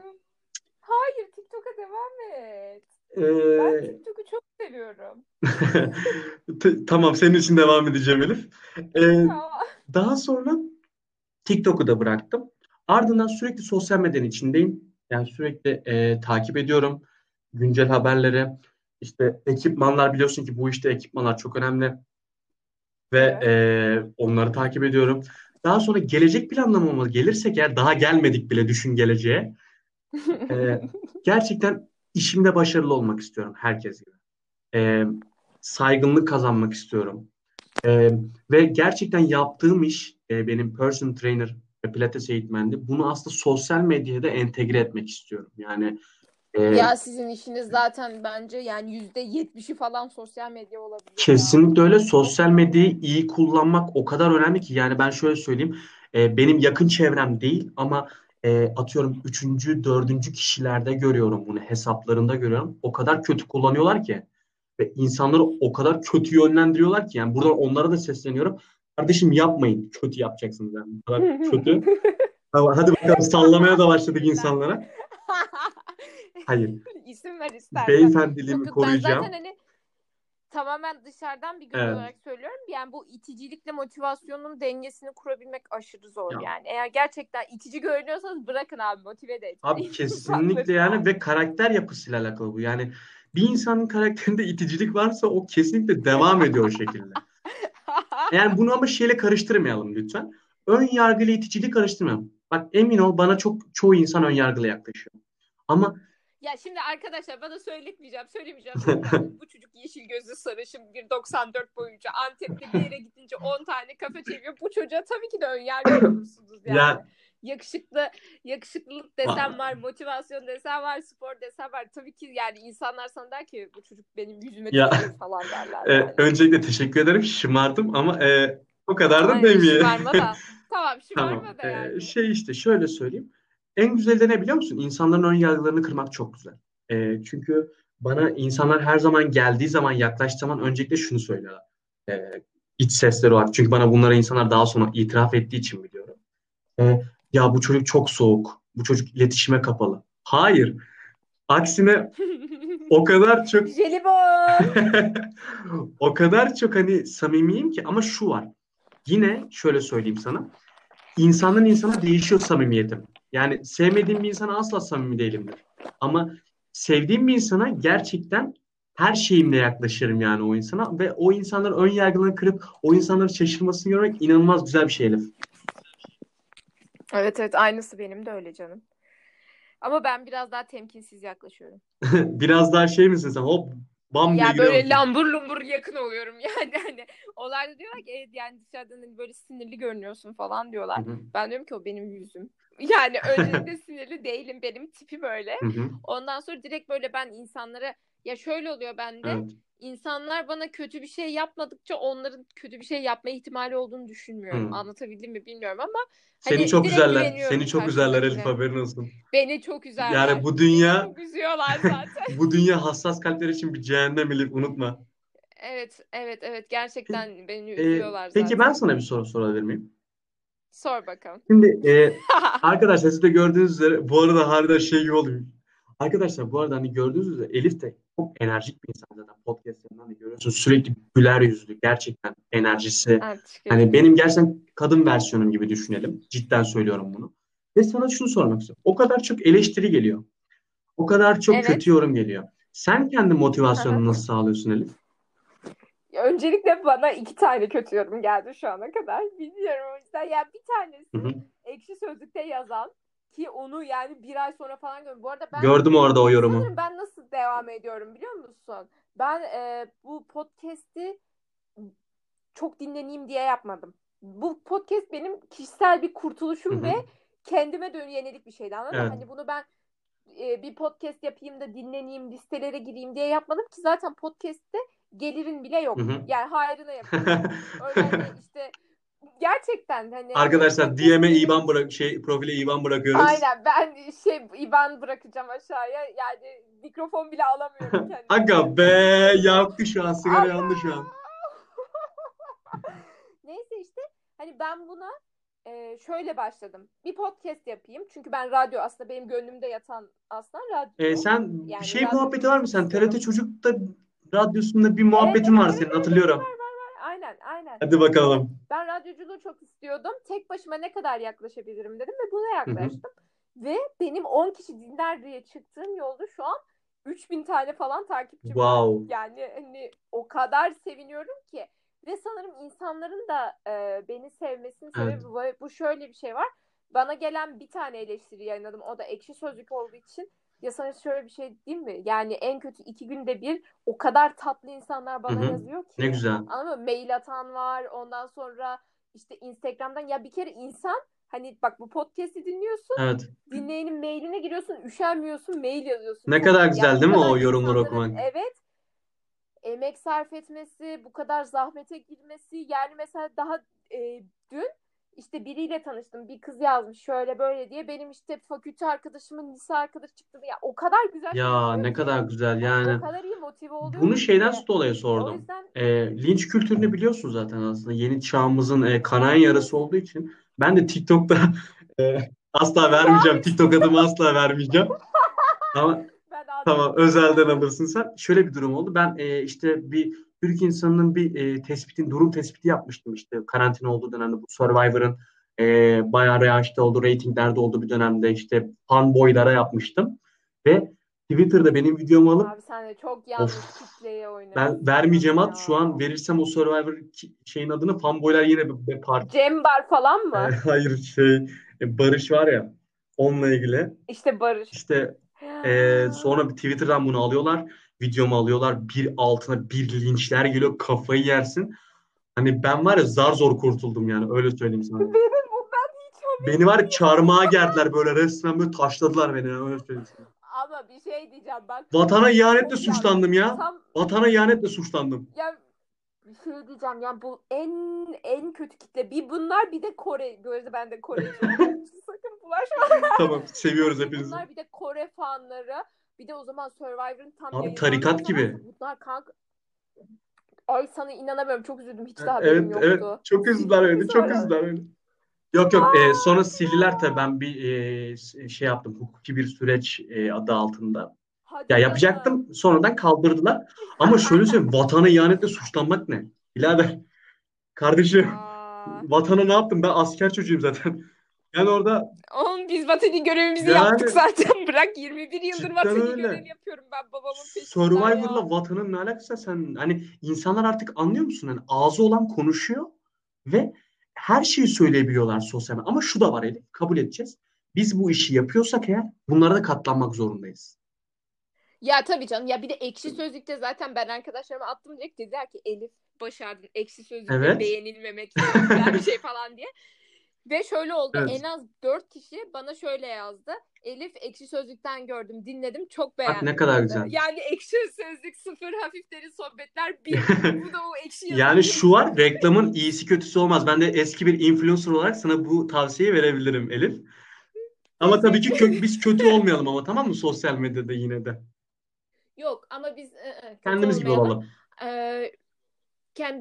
Hayır, TikTok'a devam et. Ee... Ben TikTok'u çok seviyorum. T- tamam, senin için devam edeceğim Elif. Ee, daha sonra TikTok'u da bıraktım. Ardından sürekli sosyal medyanın içindeyim. Yani sürekli e, takip ediyorum güncel haberleri. İşte ekipmanlar, biliyorsun ki bu işte ekipmanlar çok önemli. Ve evet. e, onları takip ediyorum. Daha sonra gelecek planlamamız gelirsek eğer, daha gelmedik bile, düşün geleceğe. E, gerçekten işimde başarılı olmak istiyorum herkes gibi. E, saygınlık kazanmak istiyorum. E, ve gerçekten yaptığım iş, e, benim personal trainer ve pilates eğitmendi. Bunu aslında sosyal medyaya da entegre etmek istiyorum. Yani e, ya sizin işiniz zaten bence yani yüzde yetmişi falan sosyal medya olabilir. Kesinlikle ya. Öyle. Sosyal medyayı iyi kullanmak o kadar önemli ki. Yani ben şöyle söyleyeyim. E, benim yakın çevrem değil ama e, atıyorum üçüncü, dördüncü kişilerde görüyorum bunu. Hesaplarında görüyorum. O kadar kötü kullanıyorlar ki. Ve insanları o kadar kötü yönlendiriyorlar ki. Yani buradan onlara da sesleniyorum. Kardeşim yapmayın. Kötü yapacaksınız yani. Bu kadar kötü. Hadi bakalım, sallamaya da başladık insanlara. Hayır. İsim ver istersen. Beyefendiliğimi yok, yok, koruyacağım. Ben zaten hani tamamen dışarıdan bir göz evet. olarak söylüyorum. Yani bu iticilikle motivasyonun dengesini kurabilmek aşırı zor ya. Yani. Eğer gerçekten itici görünüyorsanız bırakın abi, motive de etmeyin. Abi kesinlikle yani, ve karakter yapısıyla alakalı bu. Yani bir insanın karakterinde iticilik varsa o kesinlikle devam ediyor o şekilde. Yani bunu ama şeyle karıştırmayalım lütfen. Ön yargıyla iticiliği karıştırmayalım. Bak emin ol, bana çok çoğu insan ön yargıyla yaklaşıyor. Ama ya şimdi arkadaşlar bana söyletmeyeceğim, söylemeyeceğim. Bu çocuk yeşil gözlü sarışın, bir doksan dört boyunca, Antep'te bir yere gidince on tane kafe çeviriyor. Bu çocuğa tabii ki de ön yargı olursunuz yani. Ya. Yakışıklı, yakışıklılık desen var, motivasyon desen var, spor desen var. Tabii ki yani insanlar sana der ki bu çocuk benim yüzüme tutuyor falan derler. E, yani. Öncelikle teşekkür ederim, şımardım ama e, o kadar da demeyeyim. Şımarma da. Tamam, şımarma tamam. da yani. E, şey işte şöyle söyleyeyim. En güzeli de ne biliyor musun? İnsanların ön yargılarını kırmak çok güzel. E, çünkü bana insanlar her zaman geldiği zaman, yaklaştığı zaman öncelikle şunu söylüyorlar. E, iç sesleri var. Çünkü bana bunlara insanlar daha sonra itiraf ettiği için biliyorum. E, Ya bu çocuk çok soğuk. Bu çocuk iletişime kapalı. Hayır. Aksine o kadar çok... Jelibon! O kadar çok hani samimiyim ki. Ama şu var. Yine şöyle söyleyeyim sana. İnsandan insana değişiyor samimiyetim. Yani sevmediğim bir insana asla samimi değilimdir. Ama sevdiğim bir insana gerçekten her şeyimle yaklaşırım yani o insana. Ve o insanların ön yargılarını kırıp o insanların şaşırmasını görmek inanılmaz güzel bir şey Elif. Evet evet, aynısı benim de öyle canım. Ama ben biraz daha temkinsiz yaklaşıyorum. Biraz daha şey misin sen? Hop bam diye giriyorsun. Ya böyle lambur lumbur yakın oluyorum yani. Hani olayda diyorlar ki evet yani dışarıdan böyle sinirli görünüyorsun falan diyorlar. Hı-hı. Ben diyorum ki o benim yüzüm. Yani öncelikle sinirli değilim, benim tipim öyle. Hı-hı. Ondan sonra direkt böyle ben insanlara, ya şöyle oluyor bende. Evet. İnsanlar bana kötü bir şey yapmadıkça onların kötü bir şey yapma ihtimali olduğunu düşünmüyorum. Hmm. Anlatabildim mi bilmiyorum ama hani seni çok üzerler. Seni çok üzerler Elif, haberin olsun. Beni çok üzerler. Yani bu dünya çok üzüyorlar zaten. Bu dünya hassas kalpler için bir cehennem Elif, unutma. Evet, evet, evet. Gerçekten beni üzüyorlar e, zaten. Peki ben sana bir soru sorabilir miyim? Sor bakalım. Şimdi e, arkadaşlar siz de gördüğünüz üzere, bu arada harbiden şey gibi oluyor. Arkadaşlar bu arada hani gördüğünüz üzere Elif de çok enerjik bir insan zaten. Podcast'larından da görüyorsunuz. Sürekli güler yüzlü. Gerçekten enerjisi. Evet, hani benim gerçekten kadın versiyonum gibi düşünelim. Cidden söylüyorum bunu. Ve sana şunu sormak istiyorum. O kadar çok eleştiri geliyor. O kadar çok evet. kötü yorum geliyor. Sen kendi motivasyonunu evet. nasıl sağlıyorsun Elif? Öncelikle bana iki tane kötü yorum geldi şu ana kadar. Bilmiyorum o yüzden. Yani bir tanesi Ekşi Sözlük'te yazan. Ki onu yani bir ay sonra falan gördüm. Bu arada ben gördüm orada o yorumu. Ben nasıl devam ediyorum biliyor musun? Ben e, bu podcast'i çok dinleneyim diye yapmadım. Bu podcast benim kişisel bir kurtuluşum, hı-hı, ve kendime dön yönelik bir şeydi. Anladın mı? Evet. Hani bunu ben e, bir podcast yapayım da dinleneyim, listelere gireyim diye yapmadım ki zaten podcast'te gelirin bile yok. Hı hı. Yani hayrına yapıyorum. Öyle hani işte gerçekten hani arkadaşlar D M'e I B A N bırak şey profile I B A N bırakıyoruz. Aynen, ben şey I B A N bırakacağım aşağıya. Yani mikrofon bile alamıyorum kendim. Aga be, yaktı şu an, sigara yandı şu an. Neyse işte hani ben buna e, şöyle başladım. Bir podcast yapayım. Çünkü ben radyo, aslında benim gönlümde yatan aslında radyo. E, sen yani şey muhabbeti var mı sen? T R T Çocuk'ta radyosunda bir muhabbetin evet, var senin, hatırlıyorum. Var, var, var. Aynen, aynen. Hadi bakalım. Ben radyoculuğu çok istiyordum. Tek başıma ne kadar yaklaşabilirim dedim ve buna yaklaştım. Hı-hı. Ve benim on kişi dinler diye çıktığım yolda şu an üç bin tane falan takipçim wow. var. Yani hani o kadar seviniyorum ki. Ve sanırım insanların da e, beni sevmesinin sebebi evet. bu şöyle bir şey var. Bana gelen bir tane eleştiri yayınladım. O da Ekşi Sözlük olduğu için. Ya sana şöyle bir şey diyeyim mi? Yani en kötü iki günde bir o kadar tatlı insanlar bana Hı-hı. yazıyor ki. Ne güzel. Ama mail atan var. Ondan sonra işte Instagram'dan. Ya bir kere insan hani bak bu podcast'i dinliyorsun. Evet. Dinleyenin mailine giriyorsun. Üşenmiyorsun. Mail yazıyorsun. Ne kadar yani güzel yani değil mi o yorumları okumak? Evet. Emek sarf etmesi, bu kadar zahmete girmesi. Yani mesela daha e, dün işte biriyle tanıştım. Bir kız yazmış şöyle böyle diye. Benim işte fakülte arkadaşımın lise arkadaşı çıktı. Ya o kadar güzel. Ya ne kadar güzel yani. O kadar iyi motive oluyor. Bunu şeyden işte. dolayı sordum. O yüzden... e, linç kültürünü biliyorsun zaten aslında. Yeni çağımızın e, kanayan yarası olduğu için. Ben de TikTok'ta e, asla vermeyeceğim. TikTok adımı asla vermeyeceğim. Ama... Tamam, özelden alırsın sen. Şöyle bir durum oldu. Ben e, işte bir Türk insanının bir e, tespitin, durum tespiti yapmıştım işte karantina olduğu dönemde. Bu Survivor'ın e, bayağı reaçta olduğu, reytinglerde olduğu bir dönemde işte fanboylara yapmıştım. Ve Twitter'da benim videomu alıp... Abi sen de çok yanlış kitleye oynuyorsun. Ben vermeyeceğim at. Şu an verirsem o Survivor şeyin adını fanboylar yine bir, bir parti. Cembar falan mı? Hayır şey, Barış var ya, onunla ilgili. İşte Barış. İşte... Ee, sonra bir Twitter'dan bunu alıyorlar, videomu alıyorlar, bir altına bir linçler geliyor, kafayı yersin. Hani ben var ya zar zor kurtuldum yani, öyle söyleyeyim sana. Benim bundan hiç haberim Beni var ya çarmıha gerdiler böyle, resmen böyle taşladılar beni yani, öyle söyleyeyim sana. Ama bir şey diyeceğim bak. Vatana ihanetle suçlandım ya. Tam... Vatana ihanetle suçlandım. Ya bir şey diyeceğim yani bu en en kötü kitle. Bir bunlar bir de Kore, böyle ben de Kore'yi sakın bulaşma. Tamam, seviyoruz hepinizi. Bunlar bir de Kore fanları. Bir de o zaman Survivor'ın tam Abi tarikat gibi. Bunlar kanka. Ay sana inanamıyorum. Çok üzüldüm. Hiç daha evet, benim yoktu. Evet. Çok üzüldüler öyle. Çok üzüldüler öyle. Yok yok. E, sonra sildiler tabii. Ben bir e, şey yaptım. Hukuki bir süreç e, adı altında. Hadi ya yapacaktım. Ya. Sonradan kaldırdılar. Ama şöyle söyleyeyim. Vatana ihanetle suçlanmak ne? Birader. Kardeşim. Aa. Vatana ne yaptım? Ben asker çocuğuyum zaten. Yani orada... Oğlum biz vatani görevimizi yani, yaptık zaten. Bırak yirmi bir yıldır vatani öyle. görev yapıyorum ben babamın peşinden. Survivor'la vatanın ne alakası sen? Hani insanlar artık anlıyor musun? Hani ağzı olan konuşuyor ve her şeyi söyleyebiliyorlar sosyal medyada. Ama şu da var Elif, kabul edeceğiz. Biz bu işi yapıyorsak eğer bunlara da katlanmak zorundayız. Ya tabii canım. Ya bir de Ekşi Sözlük'te zaten ben arkadaşlarıma attım direkt. Dediler ki Elif başardın. Ekşi Sözlük'te evet. beğenilmemek güzel bir şey falan diye. Ve şöyle oldu. Evet. En az dört kişi bana şöyle yazdı. Elif Ekşi Sözlük'ten gördüm, dinledim, çok beğendim. Bak ne kadar güzel. Yani Ekşi Sözlük sıfır, hafif derin sohbetler bir. Bu da o ekşi yazı. Yani şu var, reklamın iyisi kötüsü olmaz. Ben de eski bir influencer olarak sana bu tavsiyeyi verebilirim Elif. Ama tabii ki kö- biz kötü olmayalım ama, tamam mı? Sosyal medyada yine de. Yok ama biz ıı, kendimiz gibi olalım. Ee,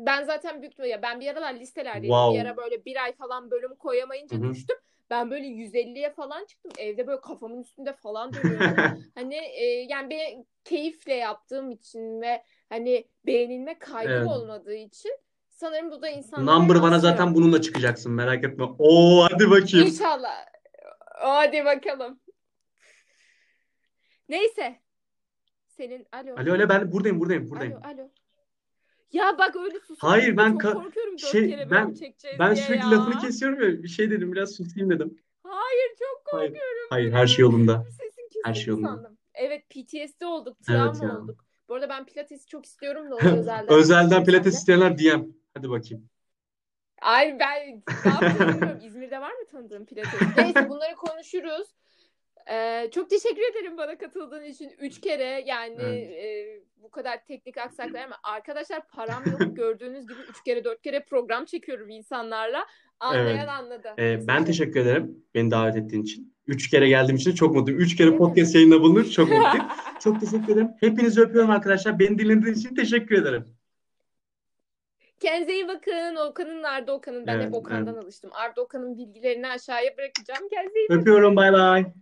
ben zaten büyüktüm ya. Ben bir aralar listelerdeydim. Wow. Bir ara böyle bir ay falan bölüm koyamayınca Hı-hı. düştüm. Ben böyle yüz elliye falan çıktım. Evde böyle kafamın üstünde falan dönüyorum. Hani e, yani ben keyifle yaptığım için ve hani beğenilme kaygı evet. olmadığı için sanırım bu da insanlar... Number bana zaten bununla çıkacaksın. Merak etme. Oo hadi bakayım. İnşallah. Hadi bakalım. Neyse. Senin... Alo. Alo alo ben buradayım buradayım. buradayım. Alo alo. Ya bak öyle susayım. Hayır ben ka- korkuyorum dört şey, kere ben ben sürekli ya. lafını kesiyorum ya. Bir şey dedim, biraz susayım dedim. Hayır çok korkuyorum. Hayır, hayır her şey yolunda. Her şey yolunda. Sandım. Evet P T S D olduk, travma evet yani. olduk. Bu arada ben pilatesi çok istiyorum da oluyor özelden. Özelden pilates isteyenler D M. Hadi bakayım. Ay ben ne yapıyorum bilmiyorum. İzmir'de var mı tanıdığım pilates? Neyse bunları konuşuruz. Ee, çok teşekkür ederim bana katıldığın için. Üç kere yani evet. e, bu kadar teknik aksaklar ama arkadaşlar param yok. Gördüğünüz gibi üç kere dört kere program çekiyorum insanlarla. Anlayan evet. anladı. Ee, ben teşekkür ederim beni davet ettiğin için. Üç kere geldiğim için çok mutluyum. Üç kere evet. podcast yayınına bulunur. Çok mutluyum. Çok teşekkür ederim. Hepinizi öpüyorum arkadaşlar. Beni dinlediğiniz için teşekkür ederim. Kendinize iyi bakın. Okan'ın Arda Okan'ın. Ben evet, hep Okan'dan evet. alıştım. Arda Okan'ın bilgilerini aşağıya bırakacağım. Kendinize iyi bakın. Öpüyorum. Bay bay.